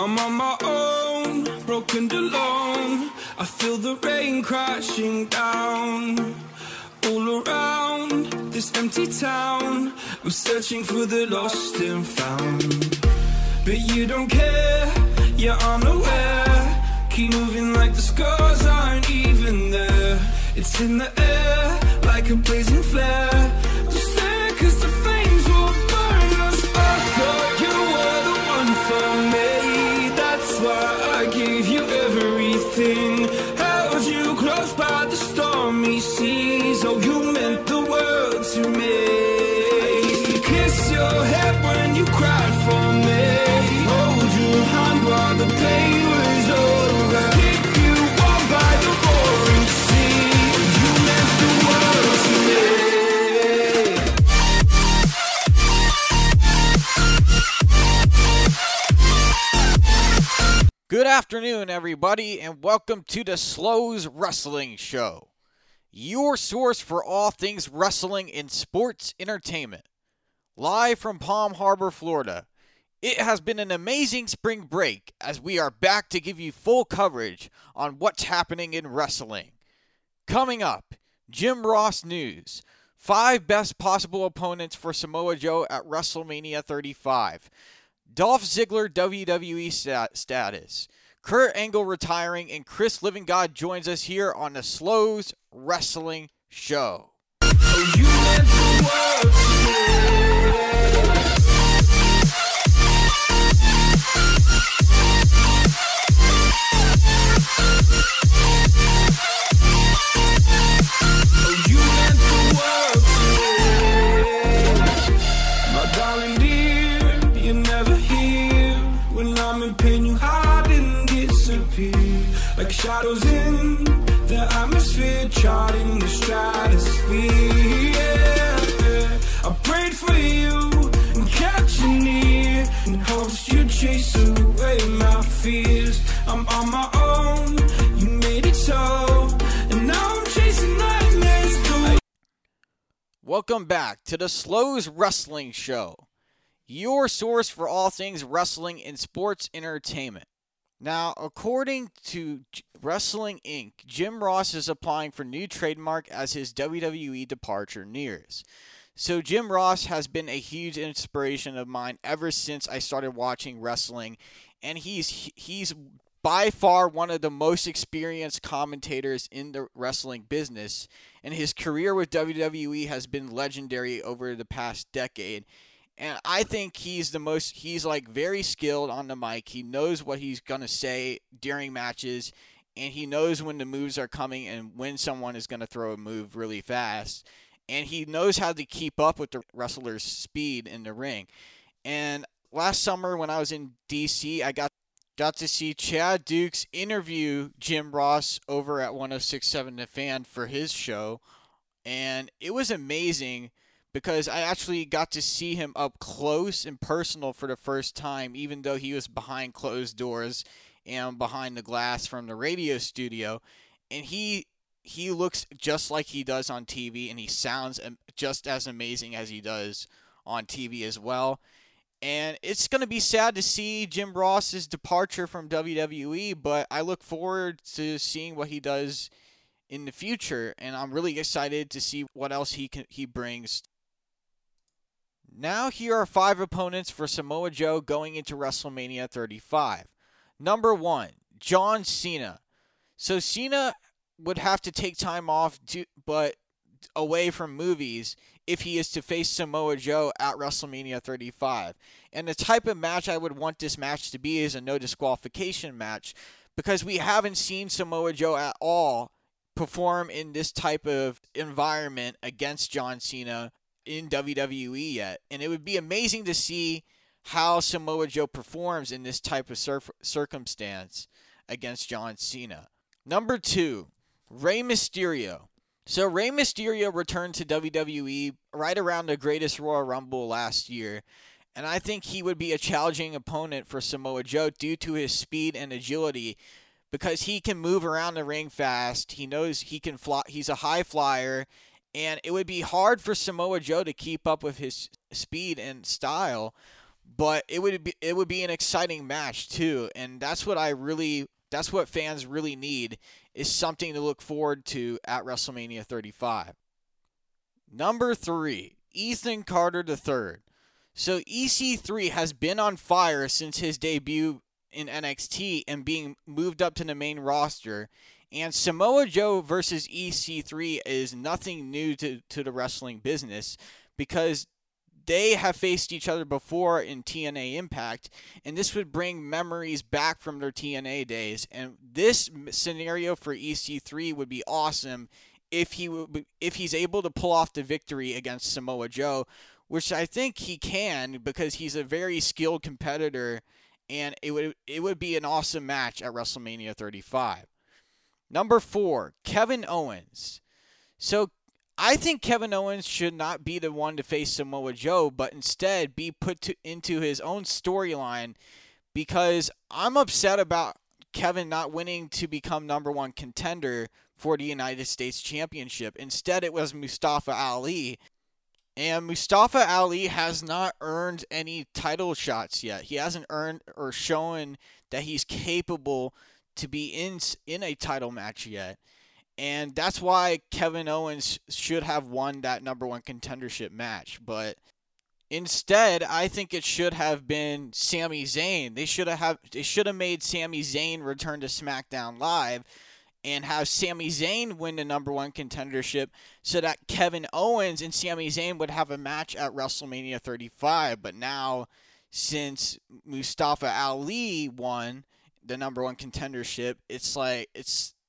I'm on my own, broken and alone. I feel the rain crashing down all around this empty town. I'm searching for the lost and found, but you don't care, you're unaware. Keep moving like the scars aren't even there. It's in the air like a blazing flare. Just stare, 'cause the flames will burn us. I thought you were the one for me, that's why I gave you everything. Held you close by the stormy seas, oh you meant the world to me. You kiss your head when you cried for me, hold your hand while the pain was over. Pick you up by the roaring sea, you meant the world to me. Good afternoon, everybody, and welcome to the Slow's Wrestling Show, your source for all things wrestling and sports entertainment. Live from Palm Harbor, Florida. It has been an amazing spring break as we are back to give you full coverage on what's happening in wrestling. Coming up, Jim Ross News, 5 best possible opponents for Samoa Joe at WrestleMania 35, Dolph Ziggler WWE status, Kurt Angle retiring, and Chris Livingott joins us here on the Slow's Wrestling Show. Oh, you meant the world. Like shadows in the atmosphere, charting the stratosphere. I prayed for you and kept you near, in hopes you'd chase away my fears. I'm on my own, you made it so, and now I'm chasing nightmares. Welcome back to the Slow's Wrestling Show, your source for all things wrestling and sports entertainment. Now, according to Wrestling Inc., Jim Ross is applying for new trademark as his WWE departure nears. So Jim Ross has been a huge inspiration of mine ever since I started watching wrestling, and he's by far one of the most experienced commentators in the wrestling business, and his career with WWE has been legendary over the past decade. And I think he's like very skilled on the mic. He knows what he's going to say during matches, and he knows when the moves are coming and when someone is going to throw a move really fast. And he knows how to keep up with the wrestler's speed in the ring. And last summer when I was in DC, I got to see Chad Dukes interview Jim Ross over at 106.7 The Fan for his show. And it was amazing, because I actually got to see him up close and personal for the first time, even though he was behind closed doors and behind the glass from the radio studio. And he looks just like he does on TV, and he sounds just as amazing as he does on TV as well. And it's going to be sad to see Jim Ross's departure from WWE, but I look forward to seeing what he does in the future, and I'm really excited to see what else he brings. Now here are 5 opponents for Samoa Joe going into WrestleMania 35. Number 1, John Cena. So Cena would have to take time off, but away from movies, if he is to face Samoa Joe at WrestleMania 35. And the type of match I would want this match to be is a no disqualification match, because we haven't seen Samoa Joe at all perform in this type of environment against John Cena in WWE yet, and it would be amazing to see how Samoa Joe performs in this type of circumstance against John Cena. Number 2, Rey Mysterio. So Rey Mysterio returned to WWE right around the Greatest Royal Rumble last year, and I think he would be a challenging opponent for Samoa Joe due to his speed and agility, because he can move around the ring fast. He knows he can fly. He's a high flyer, and it would be hard for Samoa Joe to keep up with his speed and style. But it would be an exciting match too, and that's what fans really need, is something to look forward to at WrestleMania 35. Number 3, Ethan Carter III. So EC3 has been on fire since his debut in NXT and being moved up to the main roster. And Samoa Joe versus EC3 is nothing new to the wrestling business, because they have faced each other before in TNA Impact, and this would bring memories back from their TNA days. And this scenario for EC3 would be awesome if he's able to pull off the victory against Samoa Joe, which I think he can, because he's a very skilled competitor, and it would be an awesome match at WrestleMania 35. Number 4, Kevin Owens. So I think Kevin Owens should not be the one to face Samoa Joe, but instead be put into his own storyline, because I'm upset about Kevin not winning to become number one contender for the United States Championship. Instead, it was Mustafa Ali. And Mustafa Ali has not earned any title shots yet. He hasn't earned or shown that he's capable to be in a title match yet. And that's why Kevin Owens should have won that number one contendership match. But instead, I think it should have been Sami Zayn. They should have made Sami Zayn return to SmackDown Live and have Sami Zayn win the number one contendership, so that Kevin Owens and Sami Zayn would have a match at WrestleMania 35. But now, since Mustafa Ali won the number one contendership,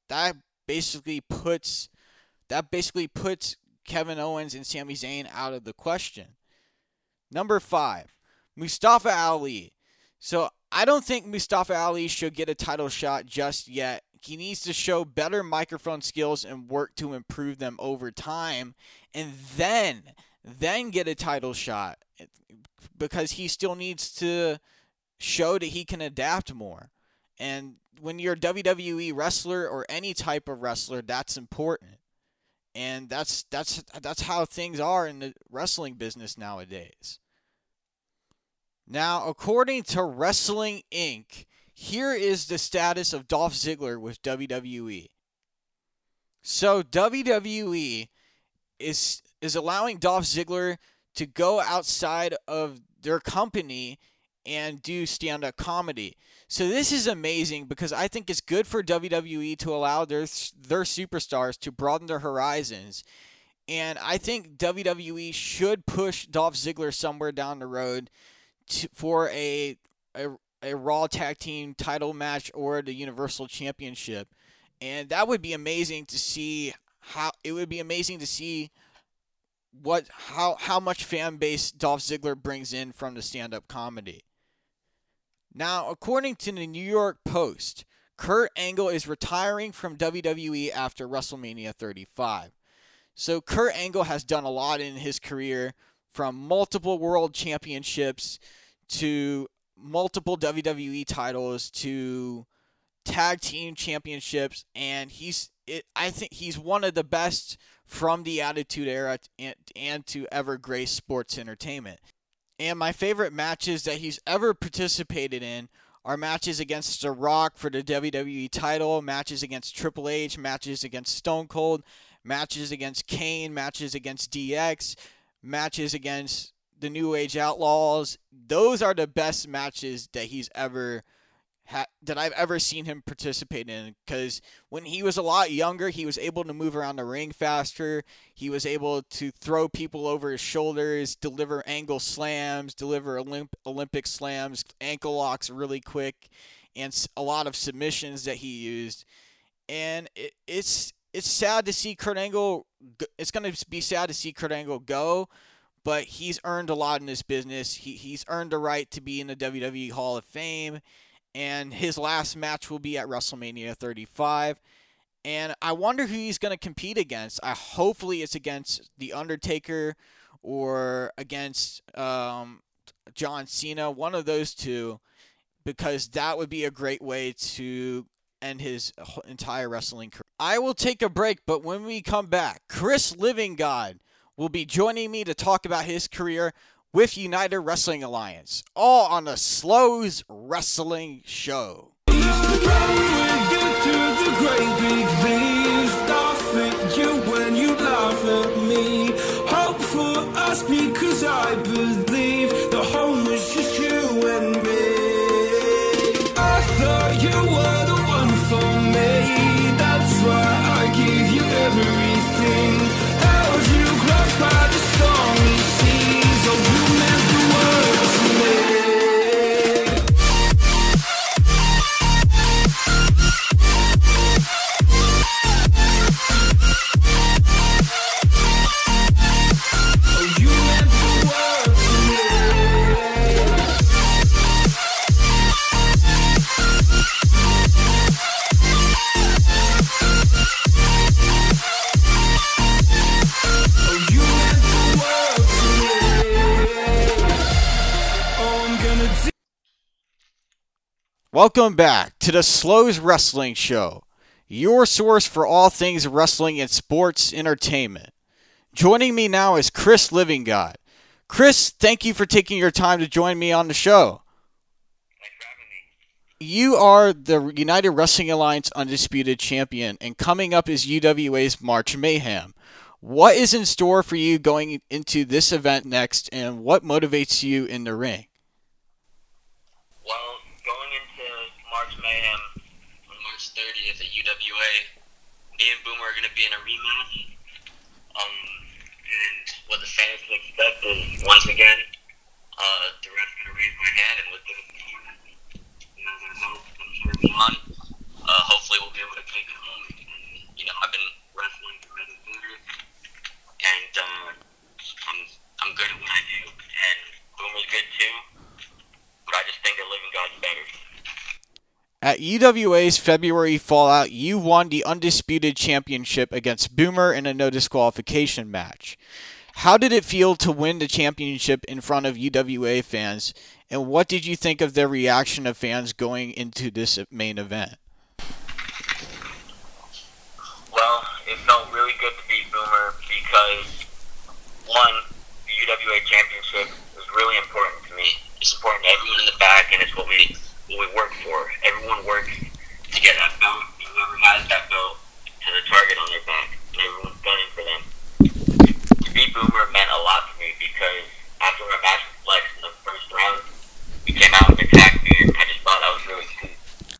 that basically puts Kevin Owens and Sami Zayn out of the question. Number 5, Mustafa Ali. So I don't think Mustafa Ali should get a title shot just yet. He needs to show better microphone skills and work to improve them over time, and then get a title shot, because he still needs to show that he can adapt more. And when you're a WWE wrestler or any type of wrestler, that's important. And that's how things are in the wrestling business nowadays. Now, according to Wrestling Inc., here is the status of Dolph Ziggler with WWE. So WWE is allowing Dolph Ziggler to go outside of their company and do stand-up comedy. So this is amazing, because I think it's good for WWE to allow their superstars to broaden their horizons. And I think WWE should push Dolph Ziggler somewhere down the road for a Raw Tag Team title match or the Universal Championship. And that would be amazing to see. How much fan base Dolph Ziggler brings in from the stand-up comedy. Now, according to the New York Post, Kurt Angle is retiring from WWE after WrestleMania 35. So Kurt Angle has done a lot in his career, from multiple world championships to multiple WWE titles to tag team championships, and I think he's one of the best from the Attitude Era and to ever grace sports entertainment. And my favorite matches that he's ever participated in are matches against The Rock for the WWE title, matches against Triple H, matches against Stone Cold, matches against Kane, matches against DX, matches against the New Age Outlaws. Those are the best matches that he's ever that I've ever seen him participate in, because when he was a lot younger, he was able to move around the ring faster. He was able to throw people over his shoulders, deliver angle slams, deliver Olympic slams, ankle locks really quick, and a lot of submissions that he used. And it's sad to see Kurt Angle. It's going to be sad to see Kurt Angle go, but he's earned a lot in this business. He's earned the right to be in the WWE Hall of Fame. And his last match will be at WrestleMania 35. And I wonder who he's going to compete against. Hopefully it's against The Undertaker or against John Cena, one of those two, because that would be a great way to end his entire wrestling career. I will take a break, but when we come back, Chris Livingott will be joining me to talk about his career, with United Wrestling Alliance, all on the Slows Wrestling Show. Because I believe the home is just you and me. I thought you were the one for me. That's why I gave you everything. Held you close by the stormy seas. Oh, you meant the world to Welcome back to the Slows Wrestling Show, your source for all things wrestling and sports entertainment. Joining me now is Chris Livingott. Chris, thank you for taking your time to join me on the show. Thanks for having me. You are the United Wrestling Alliance Undisputed Champion, and coming up is UWA's March Mayhem. What is in store for you going into this event next, and what motivates you in the ring? Well, Mayhem on March 30th at UWA, me and Boomer are going to be in a rematch, and what the fans can expect is, once again, the ref's going to raise my hand, and with this team, you know, there's no uncertainty on, hopefully we'll be able to take it home, and, you know, I've been wrestling for many years, and I'm good at what I do, and Boomer's good too, but I just think that Living God's better. At UWA's February Fallout, you won the Undisputed Championship against Boomer in a no disqualification match. How did it feel to win the championship in front of UWA fans, and what did you think of the reaction of fans going into this main event? Well, it felt really good to beat Boomer because, one, the UWA Championship is really important to me. It's important to everyone in the back, and it's what we work for. Everyone works to get that belt, and whoever has that belt has a target on their back, and everyone's gunning for them. To beat Boomer meant a lot to me because after our match with Flex in the first round, he came out and attacked me, and I just thought that was really cool.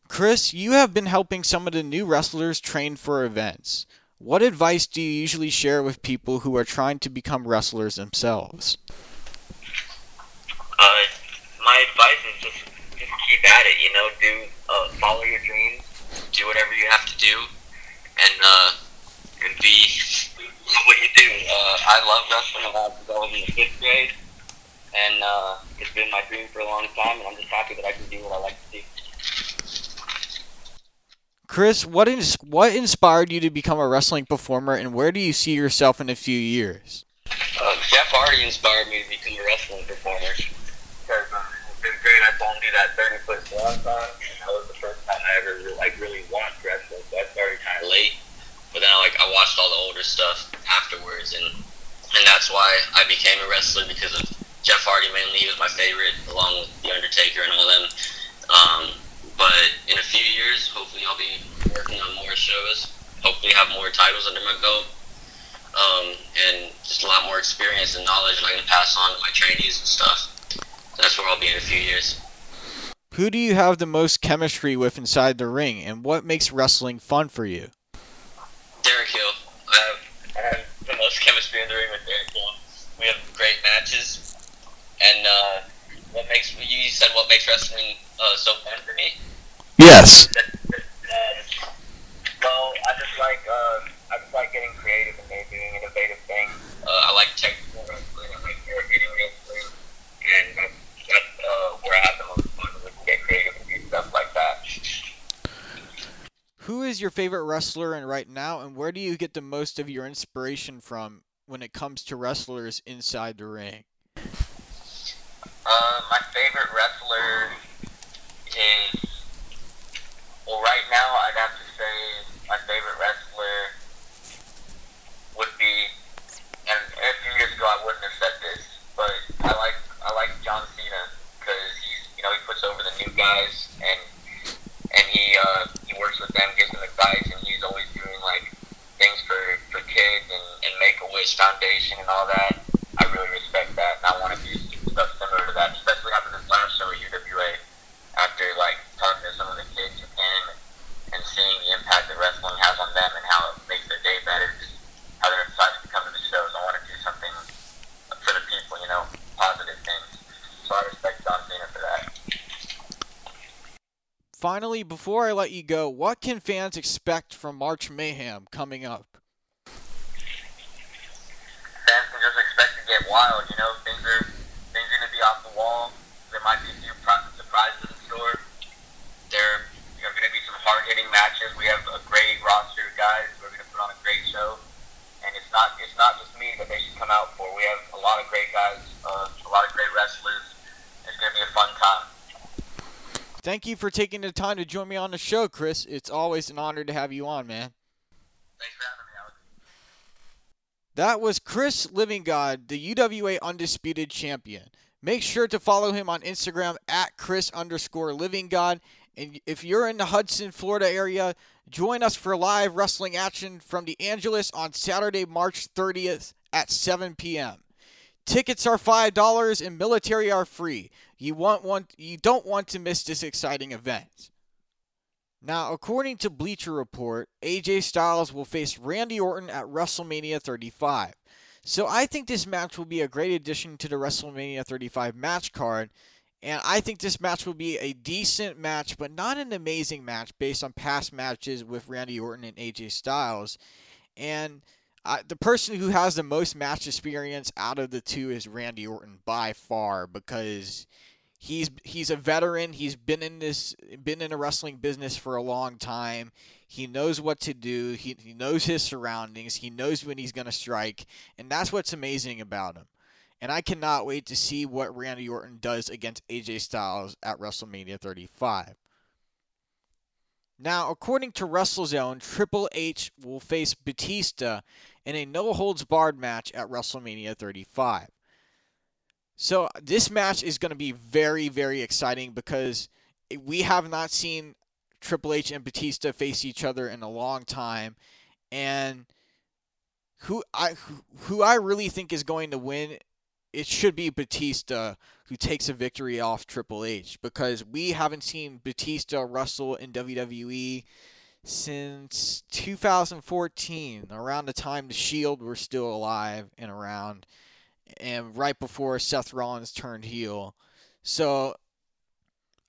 Chris, you have been helping some of the new wrestlers train for events. What advice do you usually share with people who are trying to become wrestlers themselves? My advice is just keep at it, you know, follow your dreams, do whatever you have to do, and be what you do. I love wrestling a lot since I was in the 5th grade, and it's been my dream for a long time, and I'm just happy that I can do what I like to do. Chris, what inspired you to become a wrestling performer, and where do you see yourself in a few years? Jeff Hardy inspired me to become a wrestling performer. I saw him do that 30-foot swan song, and that was the first time I ever really watched wrestling. So I started kind of late, but then I watched all the older stuff afterwards, and that's why I became a wrestler, because of Jeff Hardy mainly. He was my favorite, along with The Undertaker and all them. But in a few years, hopefully I'll be working on more shows. Hopefully have more titles under my belt, and just a lot more experience and knowledge that I can pass on to my trainees and stuff. That's where I'll be in a few years. Who do you have the most chemistry with inside the ring, and what makes wrestling fun for you? Derek Hill. I have the most chemistry in the ring with Derek Hill. We have great matches, and you said what makes wrestling so fun for me? Yes. Well, I just like getting creative and maybe doing innovative things. I like technical wrestling. I like getting real things, and where I have the most fun, we can get creative and do stuff like that. Who is your favorite wrestler right now, and where do you get the most of your inspiration from when it comes to wrestlers inside the ring? My favorite wrestler is, well, right now I'd have to say my favorite wrestler would be, and a few years ago I wouldn't have said this, but I like dedication and all that. I really respect that, and I want to do stuff similar to that, especially after this last show at UWA, after, like, talking to some of the kids who came and seeing the impact that wrestling has on them and how it makes their day better, just how they're excited to come to the shows. I want to do something for the people, you know, positive things. So I respect John Cena for that. Finally, before I let you go, what can fans expect from March Mayhem coming up? Wild, you know, things are going to be off the wall. There might be a few surprises in store. There are going to be some hard-hitting matches. We have a great roster of guys. We're going to put on a great show. And it's not just me that they should come out for. We have a lot of great guys, a lot of great wrestlers. It's going to be a fun time. Thank you for taking the time to join me on the show, Chris. It's always an honor to have you on, man. Thanks for having me. That was Chris Livingott, the UWA Undisputed Champion. Make sure to follow him on Instagram at Chris_Livingott. And if you're in the Hudson, Florida area, join us for live wrestling action from the Angeles on Saturday, March 30th at 7 p.m. Tickets are $5 and military are free. You don't want to miss this exciting event. Now, according to Bleacher Report, AJ Styles will face Randy Orton at WrestleMania 35. So I think this match will be a great addition to the WrestleMania 35 match card. And I think this match will be a decent match, but not an amazing match based on past matches with Randy Orton and AJ Styles. And the person who has the most match experience out of the two is Randy Orton by far, because He's a veteran. He's been in the wrestling business for a long time. He knows what to do. He knows his surroundings. He knows when he's going to strike, and that's what's amazing about him. And I cannot wait to see what Randy Orton does against AJ Styles at WrestleMania 35. Now, according to WrestleZone, Triple H will face Batista in a no-holds-barred match at WrestleMania 35. So this match is going to be very, very exciting because we have not seen Triple H and Batista face each other in a long time. And who I really think is going to win, it should be Batista, who takes a victory off Triple H, because we haven't seen Batista wrestle in WWE since 2014, around the time the Shield were still alive and around, and right before Seth Rollins turned heel. So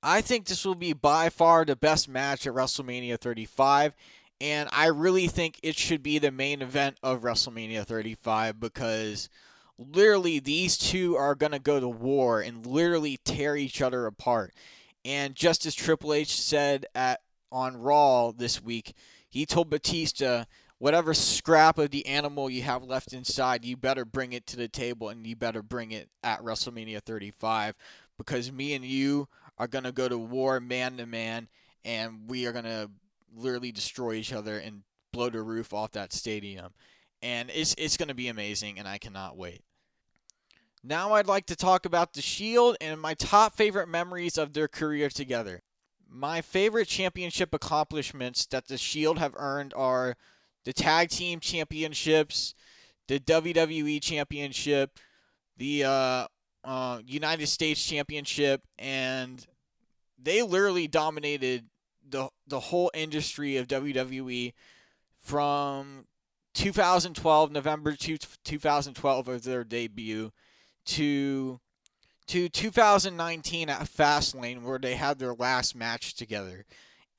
I think this will be by far the best match at WrestleMania 35, and I really think it should be the main event of WrestleMania 35, because literally these two are going to go to war and literally tear each other apart. And just as Triple H said on Raw this week, he told Batista, whatever scrap of the animal you have left inside, you better bring it to the table, and you better bring it at WrestleMania 35, because me and you are going to go to war man to man, and we are going to literally destroy each other and blow the roof off that stadium. And it's going to be amazing, and I cannot wait. Now I'd like to talk about The Shield and my top favorite memories of their career together. My favorite championship accomplishments that The Shield have earned are the tag team championships, the WWE championship, the United States championship, and they literally dominated the whole industry of WWE from 2012, November 2012 of their debut, to 2019 at Fastlane, where they had their last match together.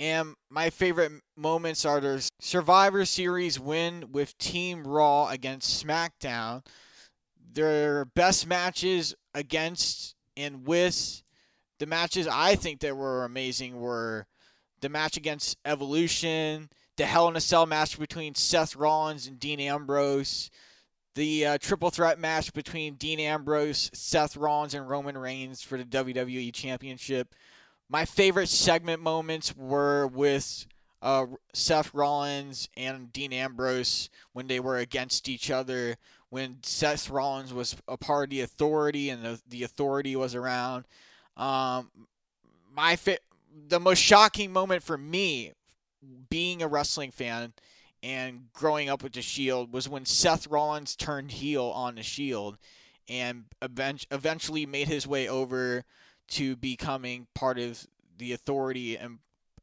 And my favorite moments are their Survivor Series win with Team Raw against SmackDown, their best matches against and with. The matches I think that were amazing were the match against Evolution, the Hell in a Cell match between Seth Rollins and Dean Ambrose, the triple threat match between Dean Ambrose, Seth Rollins, and Roman Reigns for the WWE Championship. My favorite segment moments were with Seth Rollins and Dean Ambrose when they were against each other, when Seth Rollins was a part of the Authority and the Authority was around. The most shocking moment for me, being a wrestling fan, and growing up with the Shield was when Seth Rollins turned heel on the Shield and eventually made his way over to becoming part of the Authority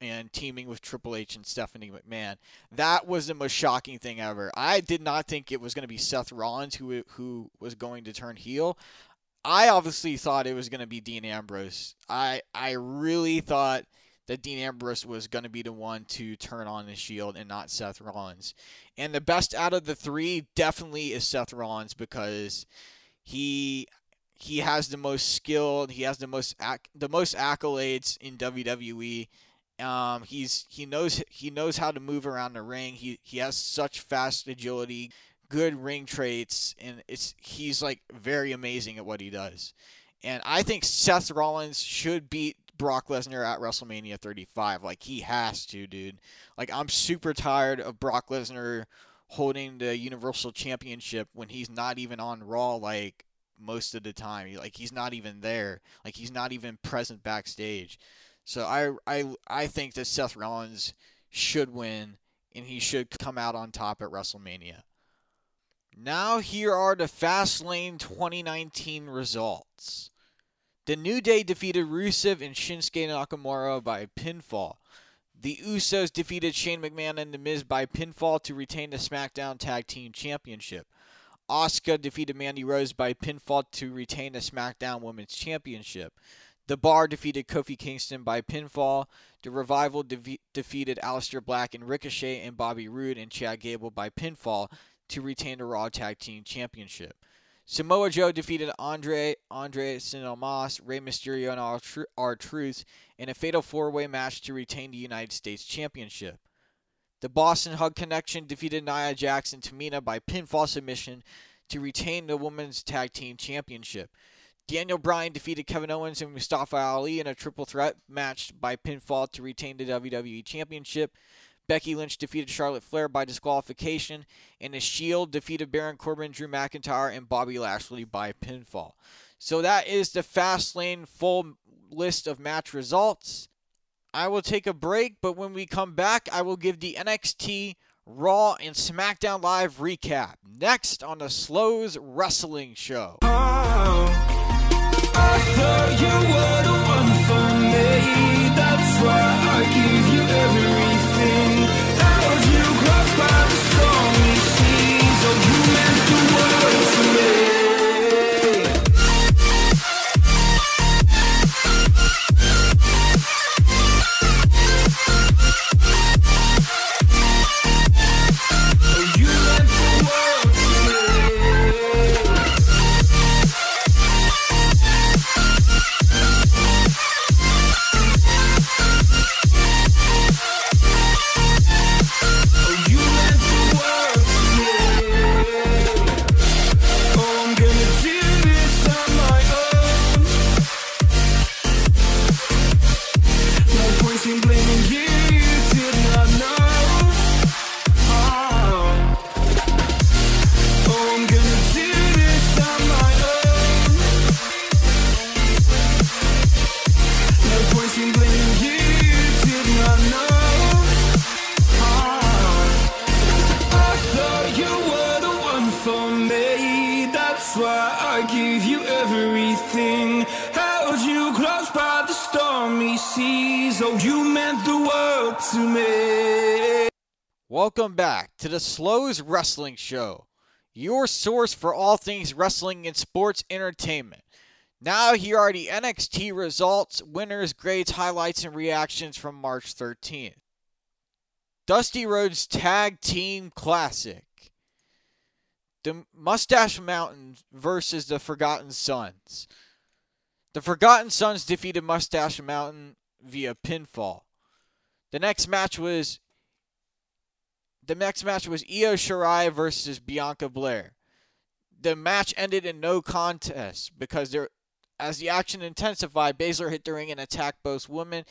and teaming with Triple H and Stephanie McMahon. That was the most shocking thing ever. I did not think it was going to be Seth Rollins who was going to turn heel. I obviously thought it was going to be Dean Ambrose. I really thought that Dean Ambrose was going to be the one to turn on the Shield and not Seth Rollins. And the best out of the three definitely is Seth Rollins, because he has the most skill, he has the most accolades in WWE. He knows how to move around the ring. He has such fast agility, good ring traits, and he's like very amazing at what he does. And I think Seth Rollins should beat Brock Lesnar at WrestleMania 35. Like, he has to, dude. Like, I'm super tired of Brock Lesnar holding the Universal Championship when he's not even on Raw like most of the time. Like, he's not even there. Like, he's not even present backstage. So I think that Seth Rollins should win, and he should come out on top at WrestleMania. Now here are the Fastlane 2019 results. The New Day defeated Rusev and Shinsuke Nakamura by pinfall. The Usos defeated Shane McMahon and The Miz by pinfall to retain the SmackDown Tag Team Championship. Asuka defeated Mandy Rose by pinfall to retain the SmackDown Women's Championship. The Bar defeated Kofi Kingston by pinfall. The Revival defeated Aleister Black and Ricochet and Bobby Roode and Chad Gable by pinfall to retain the Raw Tag Team Championship. Samoa Joe defeated Andre Cien Almas, Rey Mysterio, and R-Truth in a fatal four-way match to retain the United States Championship. The Boston Hug Connection defeated Nia Jax and Tamina by pinfall submission to retain the Women's Tag Team Championship. Daniel Bryan defeated Kevin Owens and Mustafa Ali in a triple threat match by pinfall to retain the WWE Championship. Becky Lynch defeated Charlotte Flair by disqualification. And The Shield defeated Baron Corbin, Drew McIntyre, and Bobby Lashley by pinfall. So that is the Fastlane full list of match results. I will take a break, but when we come back, I will give the NXT, Raw, and SmackDown Live recap. Next on the Slows Wrestling Show. I thought you were the one for me. That's why I give you everything. How have you crossed by the stormy seas? Oh, you meant the world to me. Oh, you meant the world to me. Welcome back to the Slows Wrestling Show, your source for all things wrestling and sports entertainment. Now here are the NXT results, winners, grades, highlights, and reactions from March 13th. Dusty Rhodes Tag Team Classic. The Mustache Mountain versus the Forgotten Sons. The Forgotten Sons defeated Mustache Mountain via pinfall. The next match was Io Shirai versus Bianca Belair. The match ended in no contest because as the action intensified, Baszler hit the ring and attacked both women.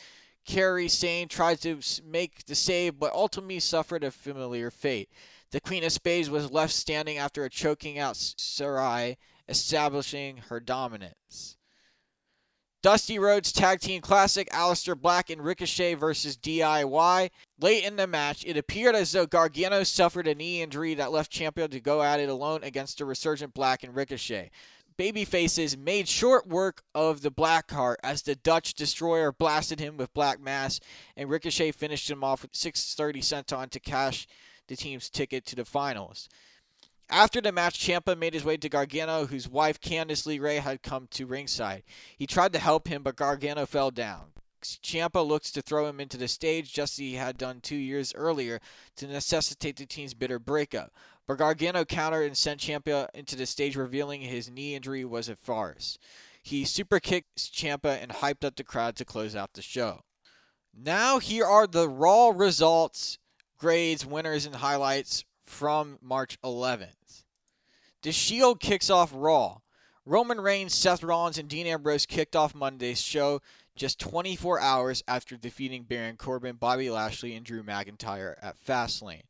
Kairi Sane tried to make the save, but ultimately suffered a familiar fate. The Queen of Spades was left standing after a choking out Shirai, establishing her dominance. Dusty Rhodes Tag Team Classic, Aleister Black and Ricochet versus DIY. Late in the match, it appeared as though Gargano suffered a knee injury that left Champion to go at it alone against the resurgent Black and Ricochet. Babyfaces made short work of the Blackheart as the Dutch Destroyer blasted him with Black Mass, and Ricochet finished him off with 630 senton to cash the team's ticket to the finals. After the match, Ciampa made his way to Gargano, whose wife Candice LeRae had come to ringside. He tried to help him, but Gargano fell down. Ciampa looks to throw him into the stage, just as he had done 2 years earlier, to necessitate the team's bitter breakup. But Gargano countered and sent Ciampa into the stage, revealing his knee injury was a farce. He super kicked Ciampa and hyped up the crowd to close out the show. Now here are the Raw results, grades, winners, and highlights from March 11th. The Shield kicks off Raw. Roman Reigns, Seth Rollins, and Dean Ambrose kicked off Monday's show just 24 hours after defeating Baron Corbin, Bobby Lashley, and Drew McIntyre at Fastlane.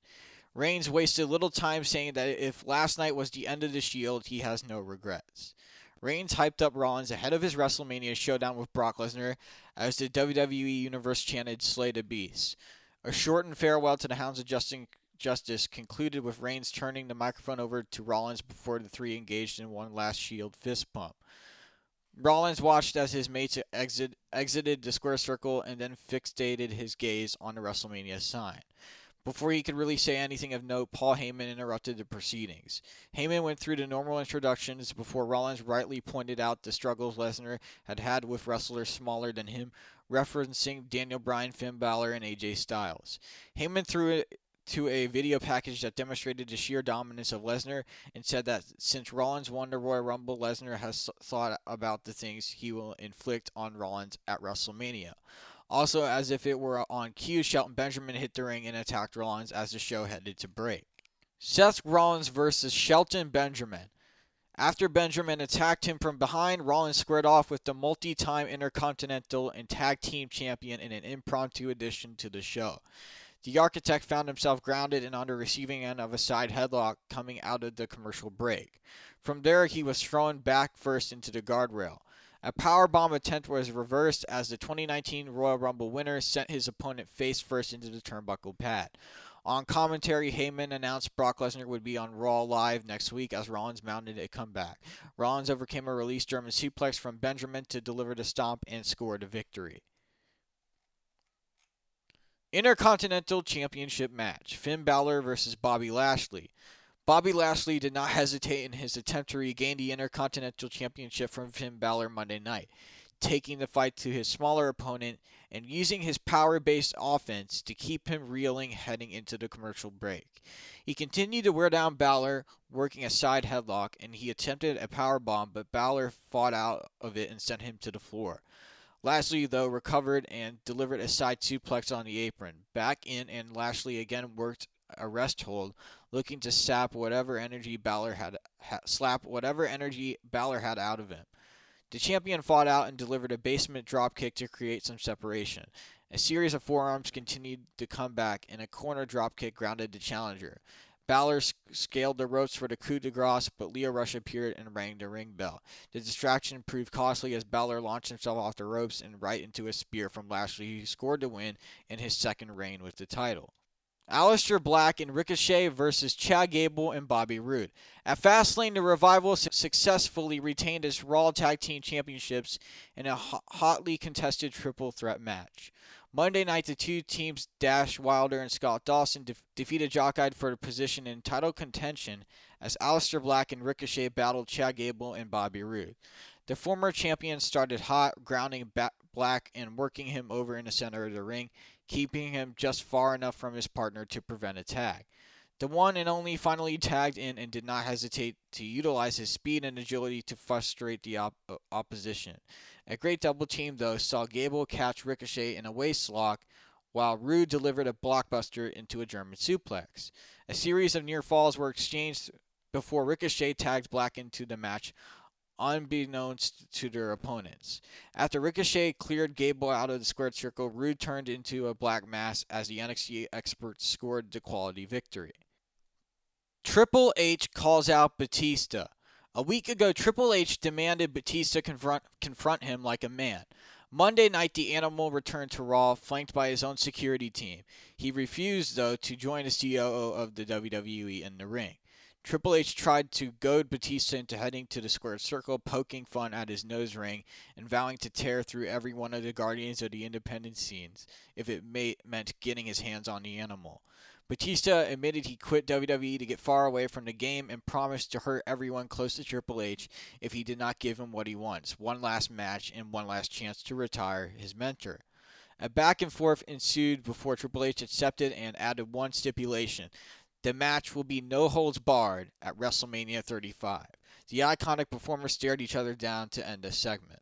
Reigns wasted little time saying that if last night was the end of the Shield, he has no regrets. Reigns hyped up Rollins ahead of his WrestleMania showdown with Brock Lesnar as the WWE Universe chanted, "Slay the Beast." A shortened farewell to the Hounds of Justice concluded with Reigns turning the microphone over to Rollins before the three engaged in one last Shield fist pump. Rollins watched as his mates exited the square circle and then fixated his gaze on the WrestleMania sign. Before he could really say anything of note, Paul Heyman interrupted the proceedings. Heyman went through the normal introductions before Rollins rightly pointed out the struggles Lesnar had had with wrestlers smaller than him, referencing Daniel Bryan, Finn Balor, and AJ Styles. Heyman threw it to a video package that demonstrated the sheer dominance of Lesnar and said that since Rollins won the Royal Rumble, Lesnar has thought about the things he will inflict on Rollins at WrestleMania. Also, as if it were on cue, Shelton Benjamin hit the ring and attacked Rollins as the show headed to break. Seth Rollins versus Shelton Benjamin. After Benjamin attacked him from behind, Rollins squared off with the multi-time Intercontinental and Tag Team Champion in an impromptu addition to the show. The Architect found himself grounded and on the receiving end of a side headlock coming out of the commercial break. From there, he was thrown back first into the guardrail. A powerbomb attempt was reversed as the 2019 Royal Rumble winner sent his opponent face first into the turnbuckle pad. On commentary, Heyman announced Brock Lesnar would be on Raw Live next week as Rollins mounted a comeback. Rollins overcame a released German suplex from Benjamin to deliver the stomp and score the victory. Intercontinental Championship match, Finn Balor versus Bobby Lashley. Bobby Lashley did not hesitate in his attempt to regain the Intercontinental Championship from Finn Balor Monday night, taking the fight to his smaller opponent and using his power-based offense to keep him reeling heading into the commercial break. He continued to wear down Balor, working a side headlock, and he attempted a powerbomb, but Balor fought out of it and sent him to the floor. Lashley, though, recovered and delivered a side suplex on the apron. Back in, and Lashley again worked a rest hold, looking to sap whatever energy Balor had slap whatever energy Balor had out of him. The champion fought out and delivered a basement dropkick to create some separation. A series of forearms continued to come back, and a corner dropkick grounded the challenger. Balor scaled the ropes for the coup de grace, but Lio Rush appeared and rang the ring bell. The distraction proved costly as Balor launched himself off the ropes and right into a spear from Lashley, who scored the win in his second reign with the title. Aleister Black and Ricochet versus Chad Gable and Bobby Roode. At Fastlane, the Revival successfully retained its Raw Tag Team Championships in a hotly contested triple threat match. Monday night, the two teams, Dash Wilder and Scott Dawson, defeated Jockeyed for the position in title contention as Aleister Black and Ricochet battled Chad Gable and Bobby Roode. The former champion started hot, grounding Black and working him over in the center of the ring, keeping him just far enough from his partner to prevent a tag. The one and only finally tagged in and did not hesitate to utilize his speed and agility to frustrate the opposition. A great double team, though, saw Gable catch Ricochet in a waist lock, while Roode delivered a blockbuster into a German suplex. A series of near falls were exchanged before Ricochet tagged Black into the match, unbeknownst to their opponents. After Ricochet cleared Gable out of the squared circle, Roode turned into a Black Mass as the NXT experts scored the quality victory. Triple H calls out Batista. A week ago, Triple H demanded Batista confront him like a man. Monday night, the Animal returned to Raw, flanked by his own security team. He refused, though, to join as COO of the WWE in the ring. Triple H tried to goad Batista into heading to the squared circle, poking fun at his nose ring, and vowing to tear through every one of the Guardians of the Independence scenes if it meant getting his hands on the Animal. Batista admitted he quit WWE to get far away from the game and promised to hurt everyone close to Triple H if he did not give him what he wants, one last match and one last chance to retire his mentor. A back and forth ensued before Triple H accepted and added one stipulation. The match will be no holds barred at WrestleMania 35. The iconic performers stared each other down to end the segment.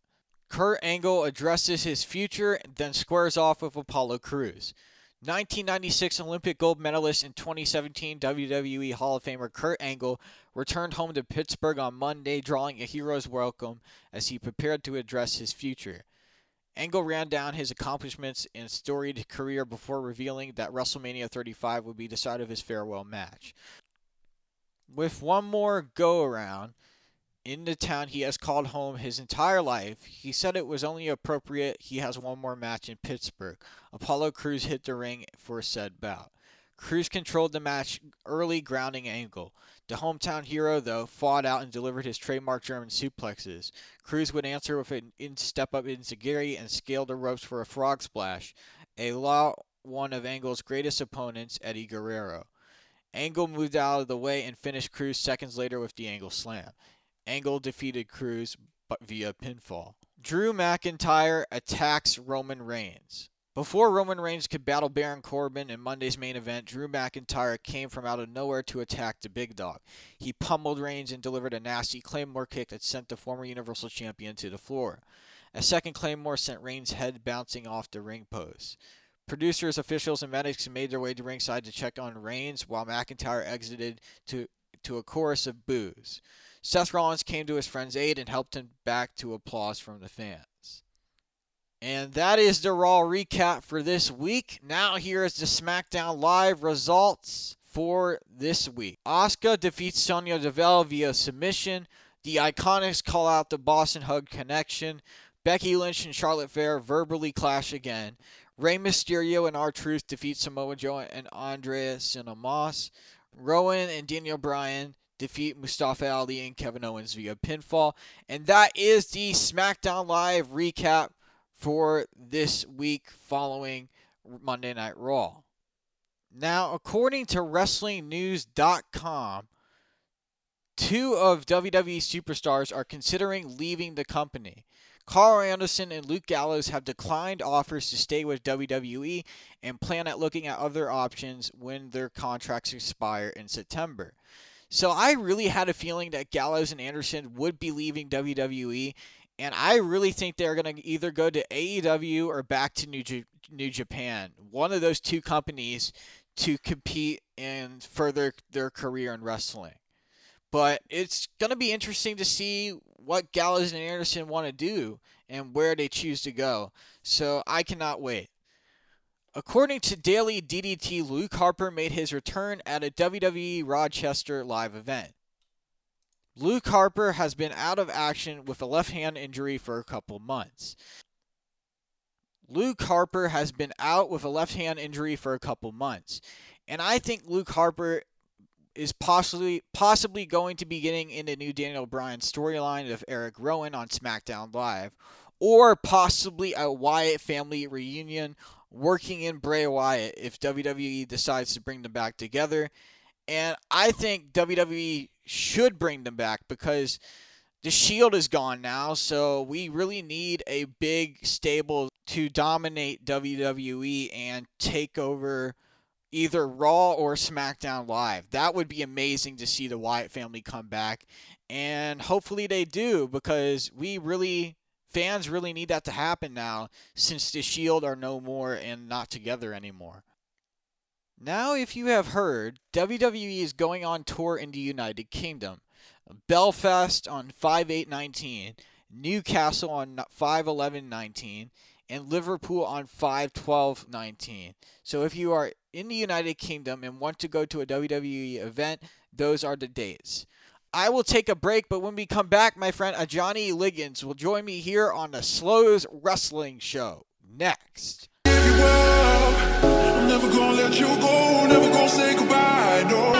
Kurt Angle addresses his future and then squares off with Apollo Crews. 1996 Olympic gold medalist and 2017 WWE Hall of Famer Kurt Angle returned home to Pittsburgh on Monday, drawing a hero's welcome as he prepared to address his future. Angle ran down his accomplishments and storied career before revealing that WrestleMania 35 would be decided of his farewell match. With one more go-around in the town he has called home his entire life, he said it was only appropriate he has one more match in Pittsburgh. Apollo Crews hit the ring for said bout. Crews controlled the match early, grounding Angle. The hometown hero, though, fought out and delivered his trademark German suplexes. Crews would answer with an step-up enziguri and scale the ropes for a frog splash, a law one of Angle's greatest opponents, Eddie Guerrero. Angle moved out of the way and finished Crews seconds later with the Angle Slam. Angle defeated Crews via pinfall. Drew McIntyre attacks Roman Reigns. Before Roman Reigns could battle Baron Corbin in Monday's main event, Drew McIntyre came from out of nowhere to attack the big dog. He pummeled Reigns and delivered a nasty Claymore kick that sent the former Universal Champion to the floor. A second Claymore sent Reigns' head bouncing off the ring post. Producers, officials, and medics made their way to ringside to check on Reigns while McIntyre exited to a chorus of boos. Seth Rollins came to his friend's aid and helped him back to applause from the fans. And that is the Raw recap for this week. Now here is the SmackDown Live results for this week. Asuka defeats Sonya Deville via submission. The Iconics call out the Boston Hug Connection. Becky Lynch and Charlotte Flair verbally clash again. Rey Mysterio and R-Truth defeat Samoa Joe and Andrea Ciammas. Rowan and Daniel Bryan defeat Mustafa Ali and Kevin Owens via pinfall. And that is the SmackDown Live recap for this week following Monday Night Raw. Now, according to WrestlingNews.com, two of WWE superstars are considering leaving the company. Carl Anderson and Luke Gallows have declined offers to stay with WWE and plan at looking at other options when their contracts expire in September. So I really had a feeling that Gallows and Anderson would be leaving WWE, and I really think they're going to either go to AEW or back to New Japan, one of those two companies, to compete and further their career in wrestling. But it's going to be interesting to see what Gallows and Anderson want to do and where they choose to go. So I cannot wait. According to Daily DDT, Luke Harper made his return at a WWE Rochester live event. Luke Harper has been out of action with a left hand injury for a couple months. And I think Luke Harper is possibly going to be getting into new Daniel Bryan storyline of Eric Rowan on SmackDown Live, or possibly a Wyatt family reunion working in Bray Wyatt if WWE decides to bring them back together. And I think WWE should bring them back because the Shield is gone now, so we really need a big stable to dominate WWE and take over either Raw or SmackDown Live. That would be amazing to see the Wyatt family come back, and hopefully they do because fans really need that to happen now since the Shield are no more and not together anymore. Now, if you have heard, WWE is going on tour in the United Kingdom. Belfast on 5/8/19, Newcastle on 5/11/19, and Liverpool on 5/12/19. So if you are in the United Kingdom and want to go to a WWE event, those are the dates. I will take a break, but when we come back, my friend Johnny Liggins will join me here on the Slow's Wrestling Show next. I'm never gonna let you go, never gonna say goodbye, no.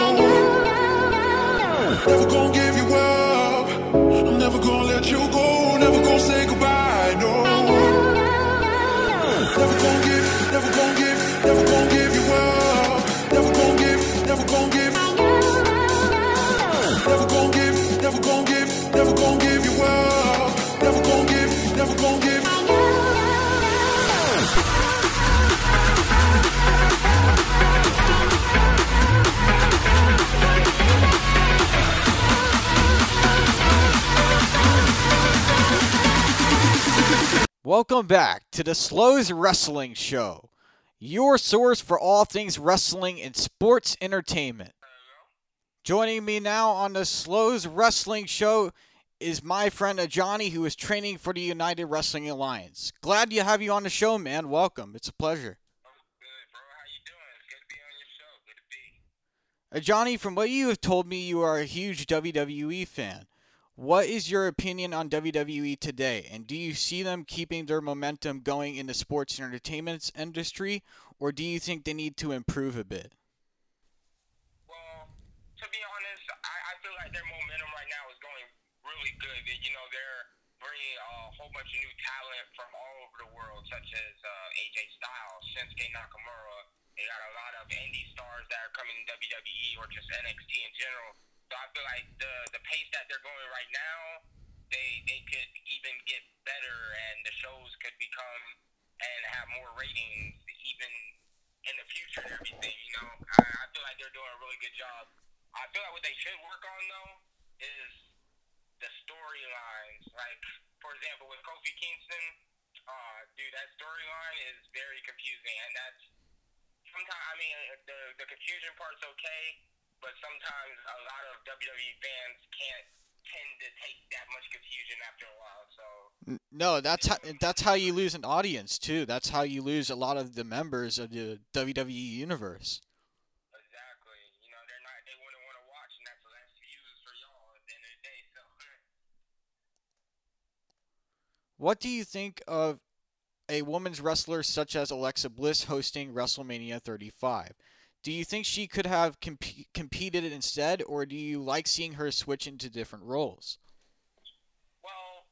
Never gonna give you up. I'm never gonna let you go, never gonna say goodbye, no. Never gonna give, never gonna give, never gonna give you up. Never gonna give, never gonna give. Never gonna give, never gonna give, never gonna give you up. Never gonna give, never gonna give. Welcome back to the Slow's Wrestling Show, your source for all things wrestling and sports entertainment. Joining me now on the Slow's Wrestling Show is my friend Johnny, who is training for the United Wrestling Alliance. Glad to have you on the show, man. Welcome. It's a pleasure. Oh, good, bro. How you doing? It's good to be on your show. Good to be. Johnny, from what you have told me, you are a huge WWE fan. What is your opinion on WWE today, and do you see them keeping their momentum going in the sports and entertainment industry, or do you think they need to improve a bit? Well, to be honest, I feel like their momentum right now is going really good. You know, they're bringing a whole bunch of new talent from all over the world, such as AJ Styles, Shinsuke Nakamura. They got a lot of indie stars that are coming to WWE or just NXT in general. So I feel like the pace that they're going right now, they could even get better, and the shows could become and have more ratings even in the future and everything, you know. I feel like they're doing a really good job. I feel like what they should work on, though, is the storylines. Like, for example, with Kofi Kingston, dude, that storyline is very confusing, and that's sometimes, I mean, the confusion part's okay, but sometimes a lot of WWE fans can't tend to take that much confusion after a while. So no, that's how you lose an audience too. That's how you lose a lot of the members of the WWE universe. Exactly. You know, they wouldn't want to watch, and that's the last views for y'all at the end of the day. So what do you think of a woman's wrestler such as Alexa Bliss hosting WrestleMania 35? Do you think she could have competed instead, or do you like seeing her switch into different roles? Well,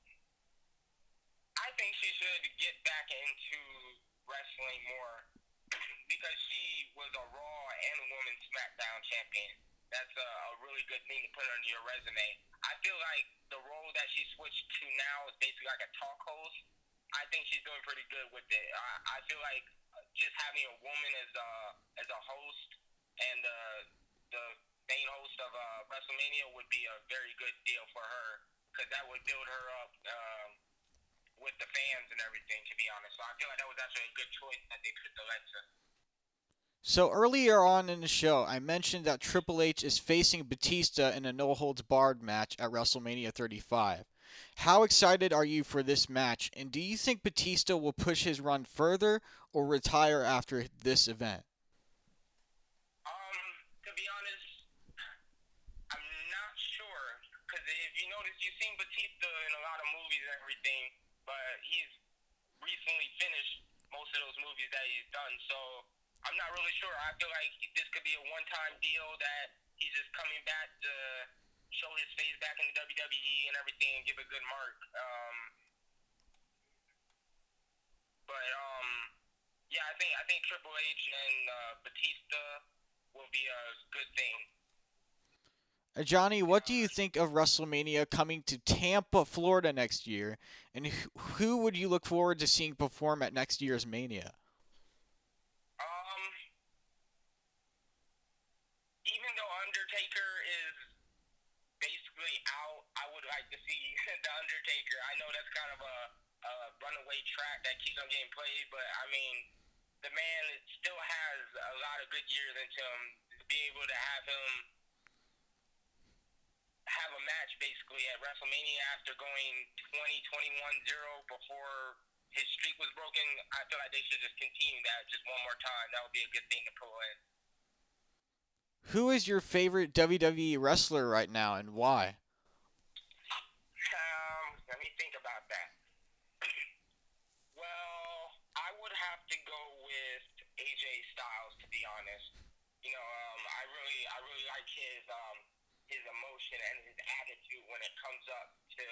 I think she should get back into wrestling more because she was a Raw and Women's SmackDown champion. That's a really good thing to put on your resume. I feel like the role that she switched to now is basically like a talk host. I think she's doing pretty good with it. I feel like just having a woman as a host and the main host of WrestleMania would be a very good deal for her, because that would build her up with the fans and everything, to be honest. So I feel like that was actually a good choice that they could elect her. So earlier on in the show, I mentioned that Triple H is facing Batista in a no-holds-barred match at WrestleMania 35. How excited are you for this match, and do you think Batista will push his run further or retire after this event? To be honest, I'm not sure, because if you notice, you've seen Batista in a lot of movies and everything, but he's recently finished most of those movies that he's done, so I'm not really sure. I feel like this could be a one-time deal that he's just coming back to show his face back in the WWE and everything and give a good mark. Yeah, I think Triple H and Batista will be a good thing. Johnny, what do you think of WrestleMania coming to Tampa, Florida next year, and who would you look forward to seeing perform at next year's Mania? Even though Undertaker is out, I would like to see The Undertaker. I know that's kind of a runaway track that keeps on getting played, but I mean, the man still has a lot of good years into him. To be able to have him have a match basically at WrestleMania after going 20-21-0 before his streak was broken, I feel like they should just continue that just one more time. That would be a good thing to pull in. Who is your favorite WWE wrestler right now, and why? Let me think about that. Well, I would have to go with AJ Styles, to be honest. You know, I really like his emotion and his attitude when it comes up to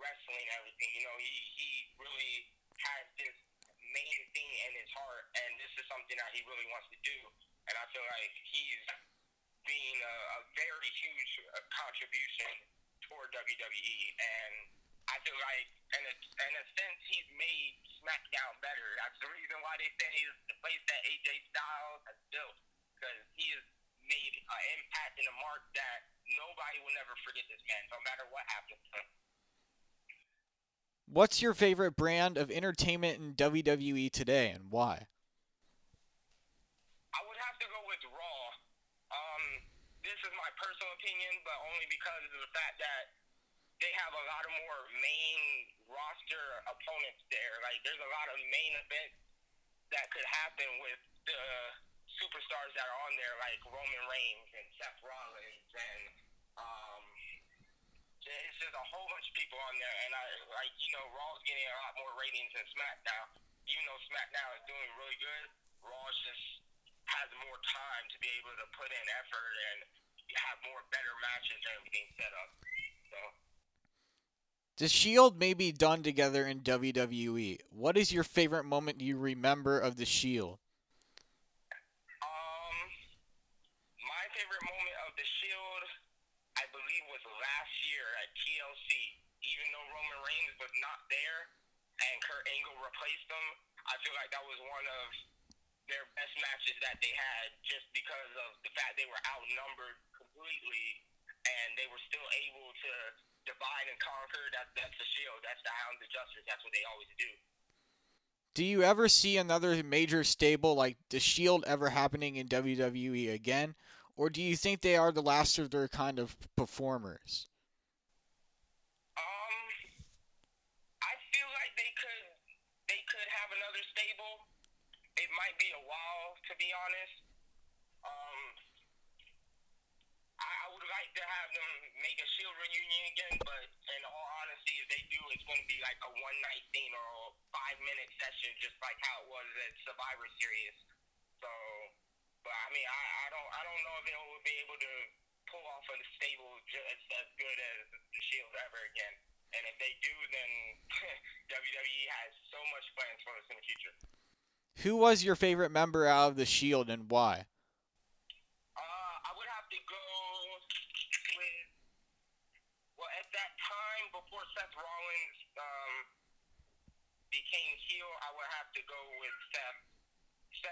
wrestling and everything. You know, he really has this main thing in his heart, and this is something that he really wants to do. And I feel like he's being a very huge contribution toward WWE. And I feel like, in a sense, he's made SmackDown better. That's the reason why they say he's the place that AJ Styles has built, because he has made an impact in a mark that nobody will never forget this man, no matter what happens to him. What's your favorite brand of entertainment in WWE today, and why? I would have to go with Raw. This is my personal opinion, but only because of the fact that they have a lot of more main roster opponents there. Like, there's a lot of main events that could happen with the superstars that are on there, like Roman Reigns and Seth Rollins, and it's just a whole bunch of people on there. And I like, you know, Raw's getting a lot more ratings than SmackDown. Even though SmackDown is doing really good, Raw just has more time to be able to put in effort and have more better matches and everything set up. So, The Shield may be done together in WWE. What is your favorite moment you remember of The Shield? My favorite moment of The Shield, I believe, was last year at TLC. Even though Roman Reigns was not there and Kurt Angle replaced him, I feel like that was one of their best matches that they had, just because of the fact they were outnumbered completely and they were still able to divide and conquer. That's The Shield. That's the Hounds of Justice. That's what they always do. Do you ever see another major stable like The Shield ever happening in WWE again? Or do you think they are the last of their kind of performers? I feel like they could have another stable. It might be a while, to be honest. I would like to have them make a Shield reunion again, but in all honesty, if they do, it's going to be like a one-night thing or a five-minute session, just like how it was at Survivor Series. So, but I mean, I don't know if they will be able to pull off a stable just as good as the Shield ever again. And if they do, then WWE has so much plans for us in the future. Who was your favorite member out of the Shield, and why? I would have to go with, well, at that time before Seth Rollins became heel, I would have to go with Seth.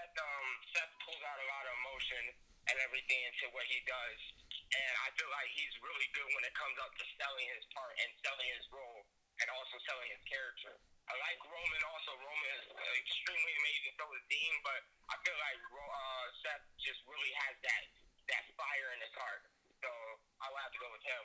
Seth pulls out a lot of emotion and everything into what he does, and I feel like he's really good when it comes up to selling his part and selling his role and also selling his character. I like Roman also. Roman is extremely amazing, so is Dean, but I feel like Seth just really has that fire in his heart. So I will have to go with him.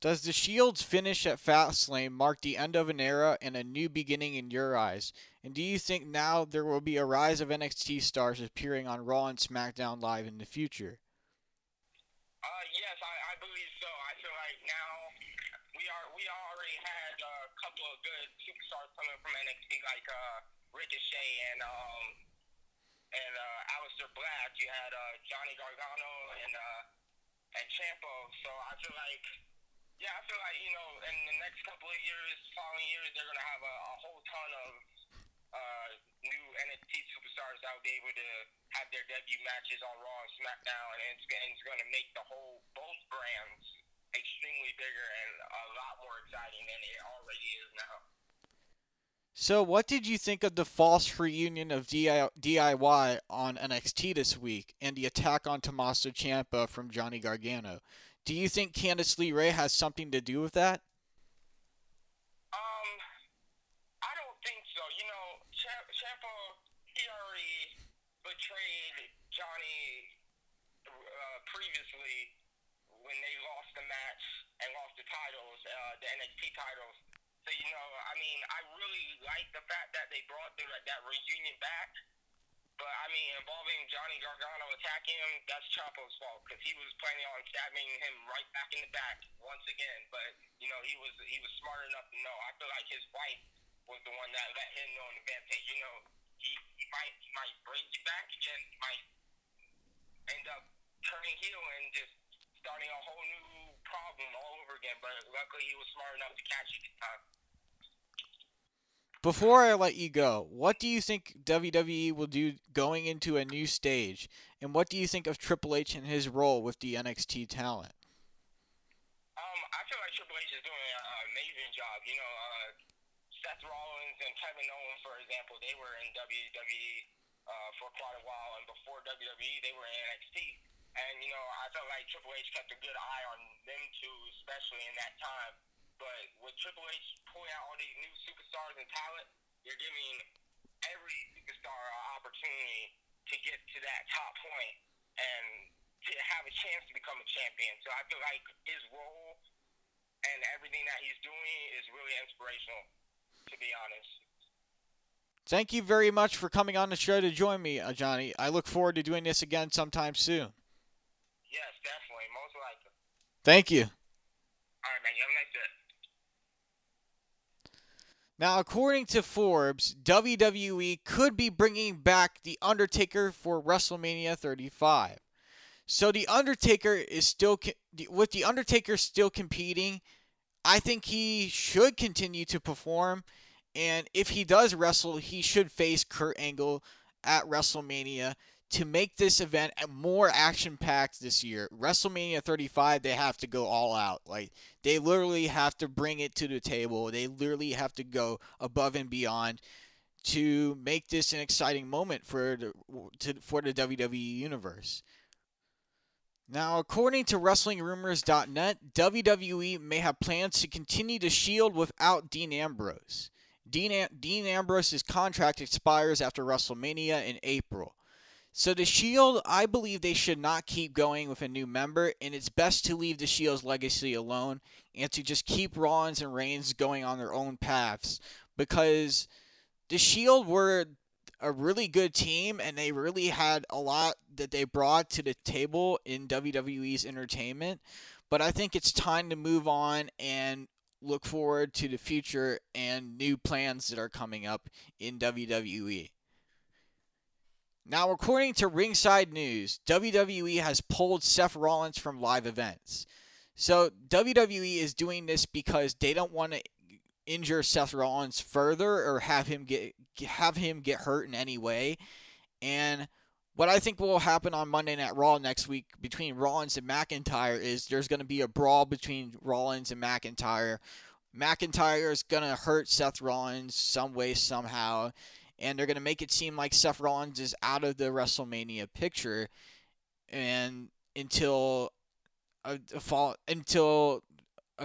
Does the Shield's finish at Fastlane mark the end of an era and a new beginning in your eyes? And do you think now there will be a rise of NXT stars appearing on Raw and SmackDown Live in the future? Yes, I believe so. I feel like now we already had a couple of good superstars coming from NXT, like Ricochet and Aleister Black. You had Johnny Gargano and Ciampa. So I feel like, yeah, you know, in the next couple of years, following years, they're gonna have a whole ton of new NXT superstars that will be able to have their debut matches on Raw and SmackDown, and it's gonna make the whole both brands extremely bigger and a lot more exciting than it already is now. So, what did you think of the false reunion of DIY on NXT this week and the attack on Tommaso Ciampa from Johnny Gargano? Do you think Candice LeRae has something to do with that? I don't think so. You know, Ciampa, he already betrayed Johnny previously when they lost the match and lost the titles, the NXT titles. So, you know, I mean, I really like the fact that they brought that reunion back, but I I mean, involving Johnny Gargano attacking him, that's Ciampo's fault, because he was planning on stabbing him right back in the back once again. But, you know, he was smart enough to know. I feel like his wife was the one that let him know in advance, hey, you know, he might break you back again, he might end up turning heel and just starting a whole new problem all over again. But luckily he was smart enough to catch it this time. Before I let you go, what do you think WWE will do going into a new stage? And what do you think of Triple H and his role with the NXT talent? I feel like Triple H is doing an amazing job. You know, Seth Rollins and Kevin Owens, for example, they were in WWE for quite a while. And before WWE, they were in NXT. And, you know, I felt like Triple H kept a good eye on them two, especially in that time. But with Triple H pulling out all these new superstars and talent, you're giving every superstar an opportunity to get to that top point and to have a chance to become a champion. So I feel like his role and everything that he's doing is really inspirational, to be honest. Thank you very much for coming on the show to join me, Johnny. I look forward to doing this again sometime soon. Yes, definitely. Most likely. Thank you. All right, man. You have a nice day. Now, according to Forbes, WWE could be bringing back The Undertaker for WrestleMania 35. So The Undertaker is still, with The Undertaker still competing, I think he should continue to perform. And if he does wrestle, he should face Kurt Angle at WrestleMania to make this event more action-packed this year. WrestleMania 35, they have to go all out. Like, they literally have to bring it to the table. They literally have to go above and beyond to make this an exciting moment for the WWE Universe. Now, according to WrestlingRumors.net, WWE may have plans to continue The Shield without Dean Ambrose. Dean Ambrose's contract expires after WrestleMania in April. So The Shield, I believe they should not keep going with a new member, and it's best to leave The Shield's legacy alone and to just keep Rollins and Reigns going on their own paths, because The Shield were a really good team and they really had a lot that they brought to the table in WWE's entertainment. But I think it's time to move on and look forward to the future and new plans that are coming up in WWE. Now, according to Ringside News, WWE has pulled Seth Rollins from live events. So, WWE is doing this because they don't want to injure Seth Rollins further or have him get hurt in any way. And what I think will happen on Monday Night Raw next week between Rollins and McIntyre is there's going to be a brawl between Rollins and McIntyre. McIntyre is going to hurt Seth Rollins some way, somehow. And they're going to make it seem like Seth Rollins is out of the WrestleMania picture, and until a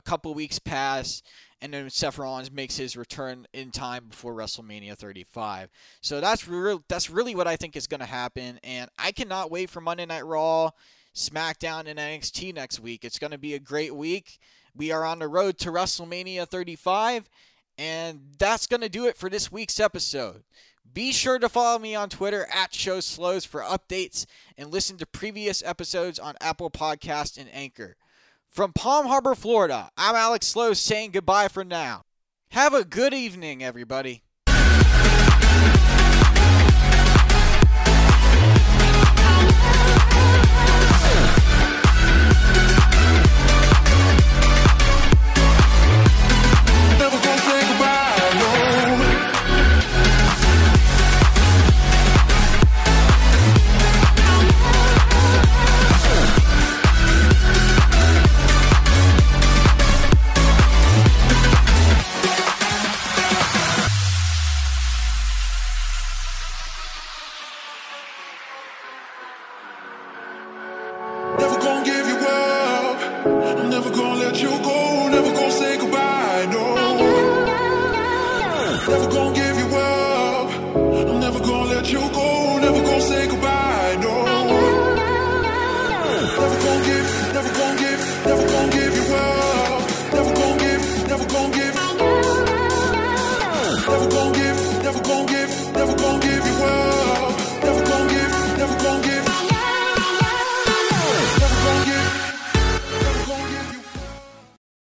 couple weeks pass, and then Seth Rollins makes his return in time before WrestleMania 35. So that's really what I think is going to happen, and I cannot wait for Monday Night Raw, SmackDown, and NXT next week. It's going to be a great week. We are on the road to WrestleMania 35. And that's going to do it for this week's episode. Be sure to follow me on Twitter @ShowSlows for updates and listen to previous episodes on Apple Podcasts and Anchor. From Palm Harbor, Florida, I'm Alex Slows saying goodbye for now. Have a good evening, everybody. Never gonna give you up. I'm never gonna let you go.